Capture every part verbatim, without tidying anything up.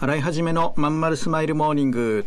洗い始めのまんまるスマイルモーニング。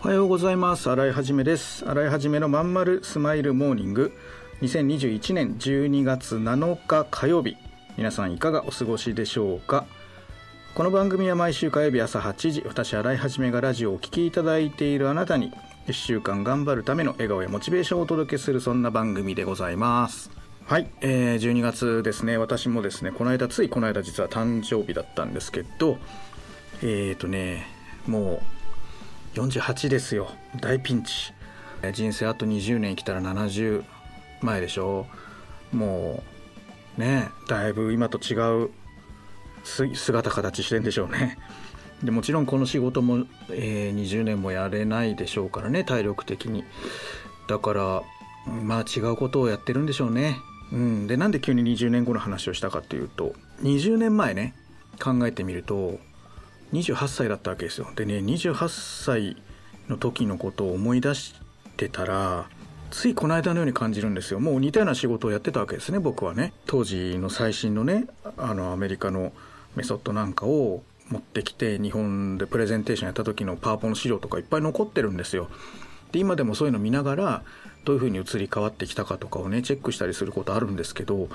おはようございます。洗いはじめです。洗いはじめのまんまるスマイルモーニング、にせんにじゅういちねんじゅうにがつなのか火曜日、皆さんいかがお過ごしでしょうか。この番組は毎週火曜日朝はちじ、私洗いはじめがラジオをお聞きいただいているあなたにいっしゅうかん頑張るための笑顔やモチベーションをお届けする、そんな番組でございます。はい、えー、じゅうにがつですね。私もですね、この間ついこの間実は誕生日だったんですけど、えーとねもうよんじゅうはちですよ。大ピンチ。人生あとにじゅうねん生きたらななじゅうまえでしょ。もうね、だいぶ今と違う姿形してんでしょうね。でもちろんこの仕事も、えー、にじゅうねんもやれないでしょうからね、体力的に。だからまあ違うことをやってるんでしょうね、うん、でなんで急ににじゅうねんごの話をしたかっていうと、にじゅうねんまえね、考えてみるとにじゅうはっさいだったわけですよ。でね、にじゅうはっさいの時のことを思い出してたら、ついこの間のように感じるんですよ。もう似たような仕事をやってたわけですね、僕はね。当時の最新のね、あのアメリカのメソッドなんかを持ってきて、日本でプレゼンテーションやった時のパワポの資料とかいっぱい残ってるんですよ。で、今でもそういうの見ながら、どういうふうに移り変わってきたかとかをね、チェックしたりすることあるんですけど、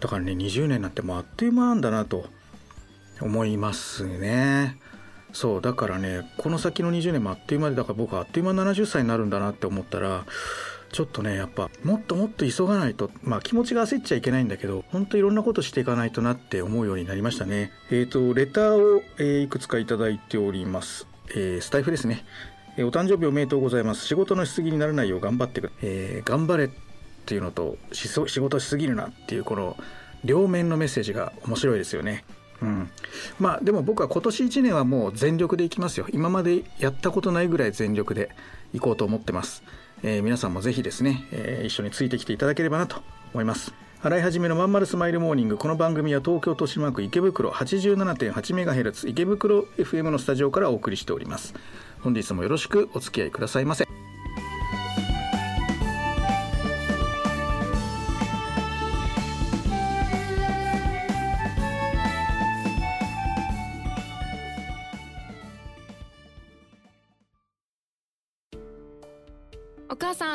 だからね、にじゅうねんなんてもうあっという間なんだなと思いますね。そうだからね、この先のにじゅうねんもあっという間で、だから僕はあっという間ななじゅっさいになるんだなって思ったら、ちょっとね、やっぱもっともっと急がないと、まあ気持ちが焦っちゃいけないんだけど、本当いろんなことしていかないとなって思うようになりましたね。えっとレターを、えー、いくつかいただいております、えー、スタイフですね、えー、お誕生日おめでとうございます。仕事のしすぎにならないよう頑張ってくだ、えー、頑張れっていうのとしそ仕事しすぎるなっていうこの両面のメッセージが面白いですよね。うん、まあでも僕は今年いちねんはもう全力でいきますよ。今までやったことないぐらい全力でいこうと思ってます、えー、皆さんもぜひですね、えー、一緒についてきていただければなと思います。洗いはじめのまんまるスマイルモーニング、この番組は東京豊島区池袋 はちじゅうななてんはちメガヘルツ 池袋 エフエム のスタジオからお送りしております。本日もよろしくお付き合いくださいませ。お母さ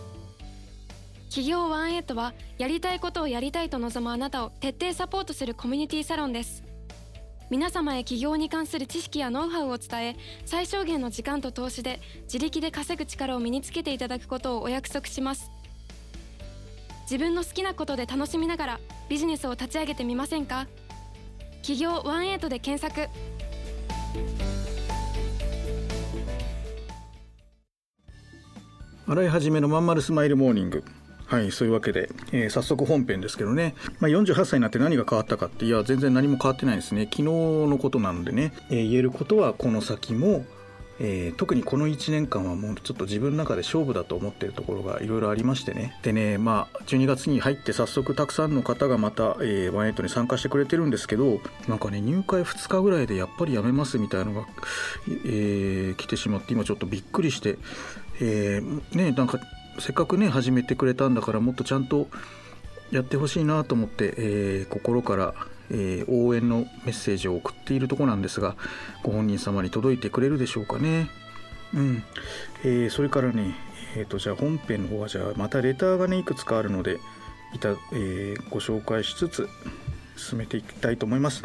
企業じゅうはちはやりたいことをやりたいと望むあなたを徹底サポートするコミュニティサロンです。皆様へ企業に関する知識やノウハウを伝え、最小限の時間と投資で自力で稼ぐ力を身につけていただくことをお約束します。自分の好きなことで楽しみながらビジネスを立ち上げてみませんか。企業じゅうはちで検索。洗い始めのまんまるスマイルモーニング。はい、そういうわけで、えー、早速本編ですけどね、まあ、よんじゅうはっさいになって何が変わったかって、いや全然何も変わってないですね。昨日のことなんでね、えー、言えることはこの先も、えー、特にこのいちねんかんはもうちょっと自分の中で勝負だと思ってるところがいろいろありましてね。でね、まあじゅうにがつに入って早速たくさんの方がまた、えー、じゅうはちに参加してくれてるんですけど、なんかね、入会ふつかぐらいでやっぱりやめますみたいなのが、えー、来てしまって、今ちょっとびっくりして、えーね、なんかせっかくね始めてくれたんだから、もっとちゃんとやってほしいなと思って、えー、心から、えー、応援のメッセージを送っているところなんですが、ご本人様に届いてくれるでしょうかね。うん、えー、それからね、えーと、じゃあ本編の方は、じゃあまたレターがねいくつかあるので、いた、えー、ご紹介しつつ進めていきたいと思います。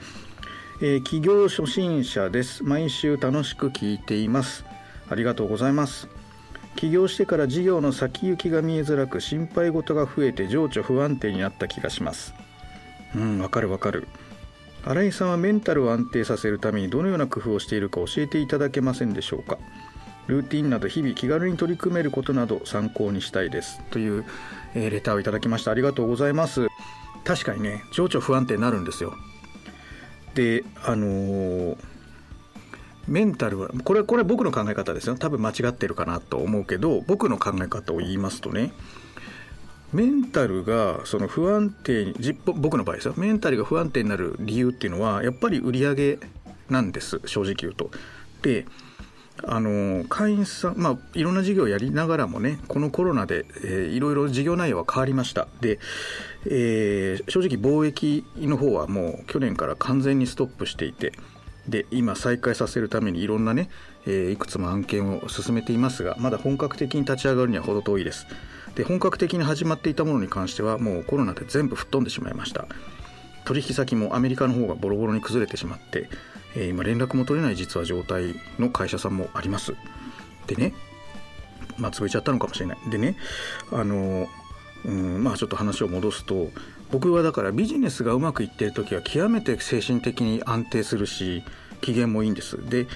えー、起業初心者です。毎週楽しく聞いています。ありがとうございます。起業してから事業の先行きが見えづらく、心配事が増えて情緒不安定になった気がします。うん、わかるわかる。新井さんはメンタルを安定させるためにどのような工夫をしているか教えていただけませんでしょうか。ルーティンなど日々気軽に取り組めることなど参考にしたいですという、えー、レターをいただきました。ありがとうございます。確かにね、情緒不安定になるんですよ。で、あのー、メンタルはこれ、これは僕の考え方ですよ。多分間違ってるかなと思うけど、僕の考え方を言いますとね、メンタルがその不安定に、僕の場合ですよ、メンタルが不安定になる理由っていうのはやっぱり売り上げなんです、正直言うと。で、あの会員さん、まあ、いろんな事業をやりながらもね、このコロナで、えー、いろいろ事業内容は変わりました。で、えー、正直貿易の方はもう去年から完全にストップしていて、で今再開させるためにいろんなね、えー、いくつも案件を進めていますが、まだ本格的に立ち上がるには程遠いです。で、本格的に始まっていたものに関してはもうコロナで全部吹っ飛んでしまいました。取引先もアメリカの方がボロボロに崩れてしまって、えー、今連絡も取れない実は状態の会社さんもあります。でね、まあ潰れちゃったのかもしれない。でね、あのうんまあちょっと話を戻すと、僕はだからビジネスがうまくいっている時は極めて精神的に安定するし、機嫌もいいんです。で、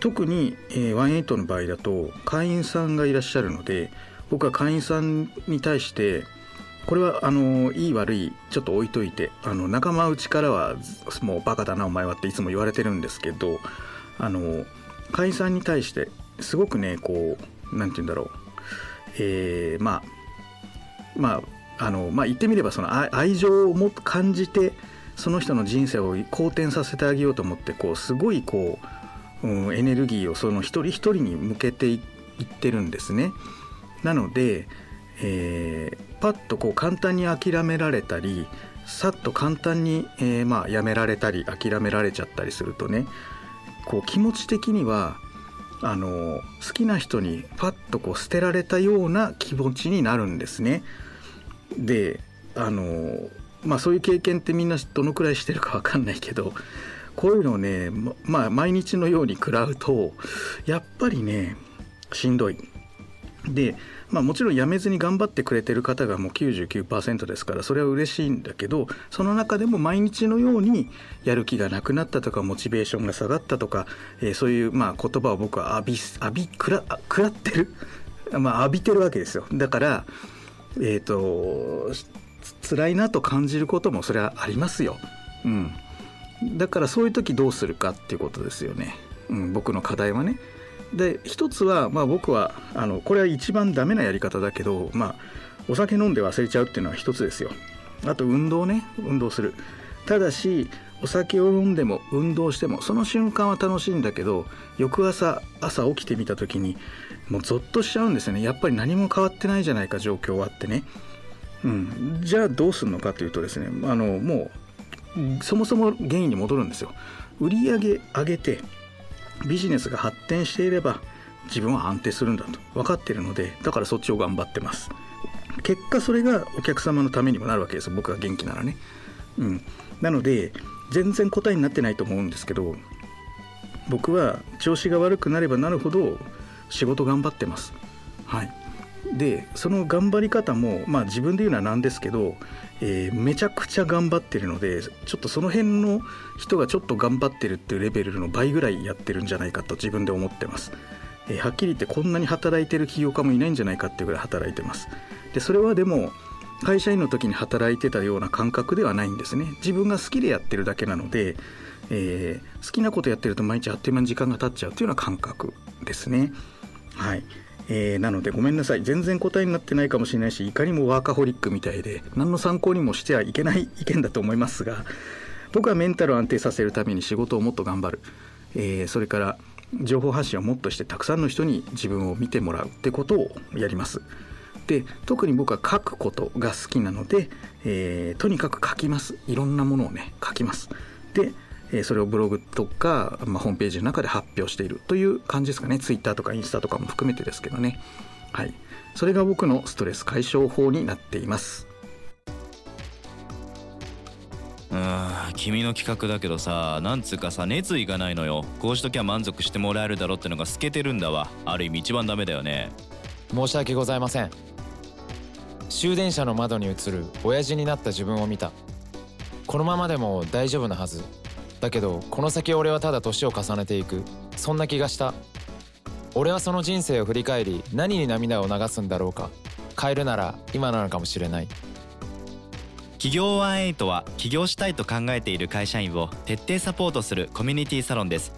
特に、えー、じゅうはちの場合だと会員さんがいらっしゃるので、僕は会員さんに対してこれはあのいい悪いちょっと置いといて、あの仲間内からはもうバカだなお前はっていつも言われてるんですけど、あの会員さんに対してすごくね、こうなんて言うんだろう、えー、まあまああのまあ言ってみればその愛情をも感じて、その人の人生を好転させてあげようと思って、こうすごいこう、うん、エネルギーをその一人一人に向けて い, いってるんですね。なので、えー、パッとこう簡単に諦められたり、さっと簡単に、えーまあ、やめられたり諦められちゃったりするとね、こう気持ち的にはあの好きな人にパッとこう捨てられたような気持ちになるんですね。で、あの、まあ、そういう経験ってみんなどのくらいしてるか分かんないけど、こういうのをね、まあ、毎日のように食らうとやっぱりねしんどい。で、まあ、もちろん辞めずに頑張ってくれてる方がもう きゅうじゅうきゅうパーセント ですから、それは嬉しいんだけど、その中でも毎日のようにやる気がなくなったとか、モチベーションが下がったとか、えー、そういうまあ言葉を僕は浴び、浴び、くら、くらってるまあ浴びてるわけですよ。だから、えーと、辛いなと感じることもそれはありますよ。うん、だからそういう時どうするかっていうことですよね。うん、僕の課題はね。で、一つは、まあ、僕はあのこれは一番ダメなやり方だけど、まあ、お酒飲んで忘れちゃうっていうのは一つですよ。あと運動ね、運動する。ただしお酒を飲んでも運動してもその瞬間は楽しいんだけど、翌朝朝起きてみた時にもうゾッとしちゃうんですよね。やっぱり何も変わってないじゃないか、状況はってね。うん、じゃあどうするのかというとですね、あのもうそもそも原因に戻るんですよ。売り上げ上げてビジネスが発展していれば自分は安定するんだと分かっているので、だからそっちを頑張ってます。結果それがお客様のためにもなるわけですよ、僕が元気ならね。うん、なので全然答えになってないと思うんですけど、僕は調子が悪くなればなるほど仕事頑張ってます。はい、でその頑張り方も、まあ、自分で言うのはなんですけど、えー、めちゃくちゃ頑張ってるので、ちょっとその辺の人がちょっと頑張ってるっていうレベルの倍ぐらいやってるんじゃないかと自分で思ってます。えー、はっきり言ってこんなに働いてる起業家もいないんじゃないかっていうぐらい働いてます。でそれはでも会社員の時に働いてたような感覚ではないんですね。自分が好きでやってるだけなので、えー、好きなことやってると毎日あっという間に時間が経っちゃうというような感覚ですね。はい、えー、なのでごめんなさい、全然答えになってないかもしれないし、いかにもワーカホリックみたいで何の参考にもしてはいけない意見だと思いますが、僕はメンタルを安定させるために仕事をもっと頑張る、えー、それから情報発信をもっとしてたくさんの人に自分を見てもらうってことをやります。で特に僕は書くことが好きなので、えー、とにかく書きます。いろんなものをね書きます。でそれをブログとか、まあ、ホームページの中で発表しているという感じですかね。ツイッターとかインスタとかも含めてですけどね。はい、それが僕のストレス解消法になっています。うーん、君の企画だけどさ、なんつうかさ、熱意がないのよ。こうしときゃ満足してもらえるだろってのが透けてるんだわ。ある意味一番ダメだよね。申し訳ございません。終電車の窓に映る親父になった自分を見た。このままでも大丈夫なはずだけど、この先俺はただ年を重ねていく、そんな気がした。俺はその人生を振り返り、何に涙を流すんだろうか。変えるなら今なのかもしれない。起業じゅうはちは起業したいと考えている会社員を徹底サポートするコミュニティサロンです。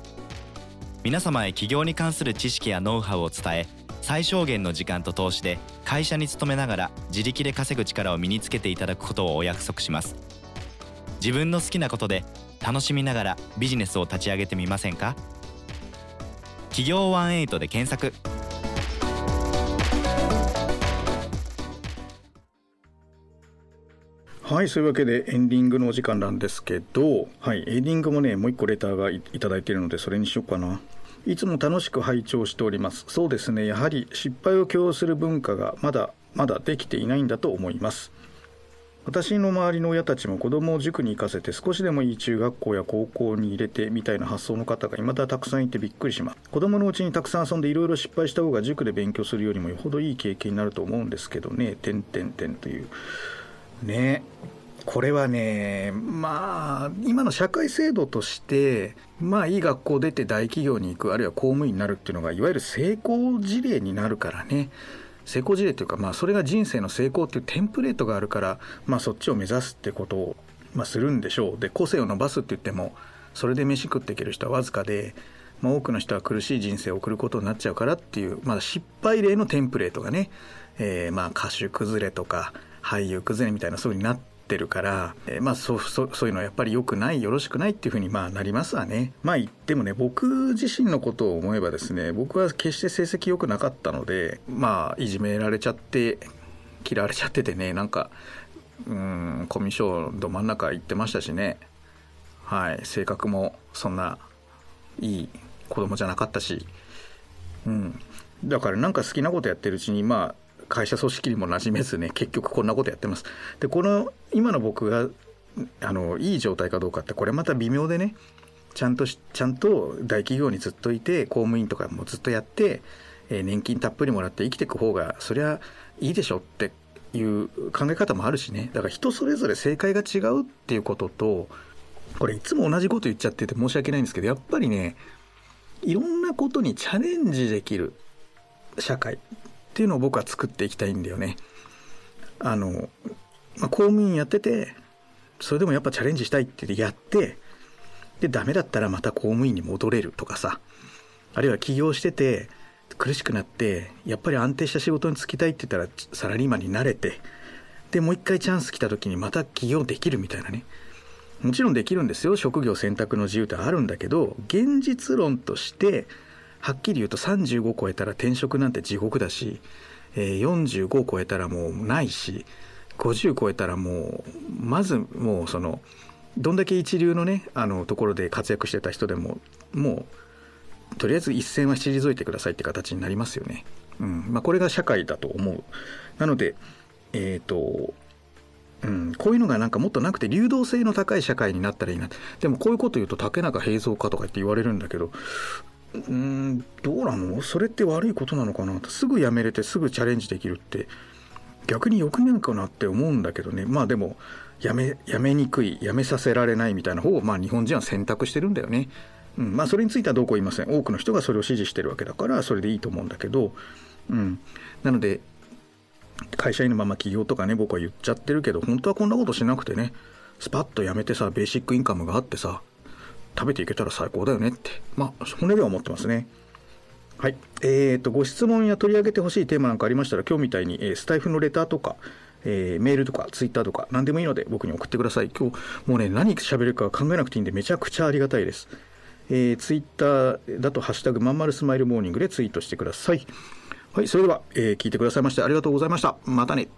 皆様へ起業に関する知識やノウハウを伝え、最小限の時間と投資で会社に勤めながら自力で稼ぐ力を身につけていただくことをお約束します。自分の好きなことで楽しみながらビジネスを立ち上げてみませんか。起業じゅうはちで検索。はい、そういうわけでエンディングのお時間なんですけど、はい、エンディングもね、もう一個レターがいただいているので、それにしようかな。いつも楽しく拝聴しております。そうですね、やはり失敗を許容する文化がまだまだできていないんだと思います。私の周りの親たちも子供を塾に行かせて、少しでもいい中学校や高校に入れてみたいな発想の方が未だたくさんいてびっくりします。子供のうちにたくさん遊んでいろいろ失敗した方が塾で勉強するよりもよほどいい経験になると思うんですけどね、てんてんてんというね。これはね、まあ今の社会制度として、まあいい学校出て大企業に行く、あるいは公務員になるっていうのがいわゆる成功事例になるからね。成功事例というか、まあそれが人生の成功っていうテンプレートがあるから、まあそっちを目指すってことをまあするんでしょう。で、個性を伸ばすって言ってもそれで飯食っていける人はわずかで、まあ多くの人は苦しい人生を送ることになっちゃうからっていう、まあ失敗例のテンプレートがね、えー、まあ歌手崩れとか俳優崩れみたいな、そういう風になっててるから、えー、まあそう、そう、そういうのはやっぱり良くない、よろしくないっていうふうにまあなりますわね。まあ言ってもね、僕自身のことを思えばですね、僕は決して成績良くなかったので、まあいじめられちゃって嫌われちゃっててね、なんかうーんコミュ障ど真ん中行ってましたしね。はい、性格もそんないい子供じゃなかったし、うん、だからなんか好きなことやってるうちにまあ会社組織にも馴染めずね、結局こんなことやってます。で、この今の僕があのいい状態かどうかって、これまた微妙でね、ちゃんとしちゃんと大企業にずっといて、公務員とかもずっとやって、えー、年金たっぷりもらって生きていく方がそりゃいいでしょっていう考え方もあるしね。だから人それぞれ正解が違うっていうことと、これいつも同じこと言っちゃってて申し訳ないんですけど、やっぱりね、いろんなことにチャレンジできる社会っていうのを僕は作っていきたいんだよね。あの、まあ、公務員やってて、それでもやっぱチャレンジしたいってやって、で、ダメだったらまた公務員に戻れるとかさ、あるいは起業してて苦しくなって、やっぱり安定した仕事に就きたいって言ったらサラリーマンになれて、で、もう一回チャンス来た時にまた起業できるみたいなね。もちろんできるんですよ。職業選択の自由ってあるんだけど、現実論として、はっきり言うとさんじゅうご超えたら転職なんて地獄だし、よんじゅうご超えたらもうないし、ごじゅう超えたらもうまずもうそのどんだけ一流のね、あのところで活躍してた人でももうとりあえず一線は退いてくださいって形になりますよね。うん、まあこれが社会だと思う。なのでえっと。うん、こういうのがなんかもっとなくて流動性の高い社会になったらいいな。でもこういうこと言うと竹中平蔵かとかって言われるんだけど。うーん、どうなの？それって悪いことなのかな？すぐやめれてすぐチャレンジできるって逆によくないかなって思うんだけどね。まあでもやめ、やめにくい、やめさせられないみたいな方をまあ日本人は選択してるんだよね。うん、まあそれについてはどうこう言いません。多くの人がそれを支持してるわけだからそれでいいと思うんだけど、うん、なので会社員のまま起業とかね、僕は言っちゃってるけど、本当はこんなことしなくてね、スパッとやめてさ、ベーシックインカムがあってさ、食べていけたら最高だよねって、まあ本音では思ってますね。はい、えーとご質問や取り上げてほしいテーマなんかありましたら、今日みたいに、えー、スタイフのレターとか、えー、メールとかツイッターとか何でもいいので僕に送ってください。今日もうね、何喋るか考えなくていいんでめちゃくちゃありがたいです。えー、ツイッターだとハッシュタグまんまるスマイルモーニングでツイートしてください。はい、それでは、えー、聞いてくださいましてありがとうございました。またね。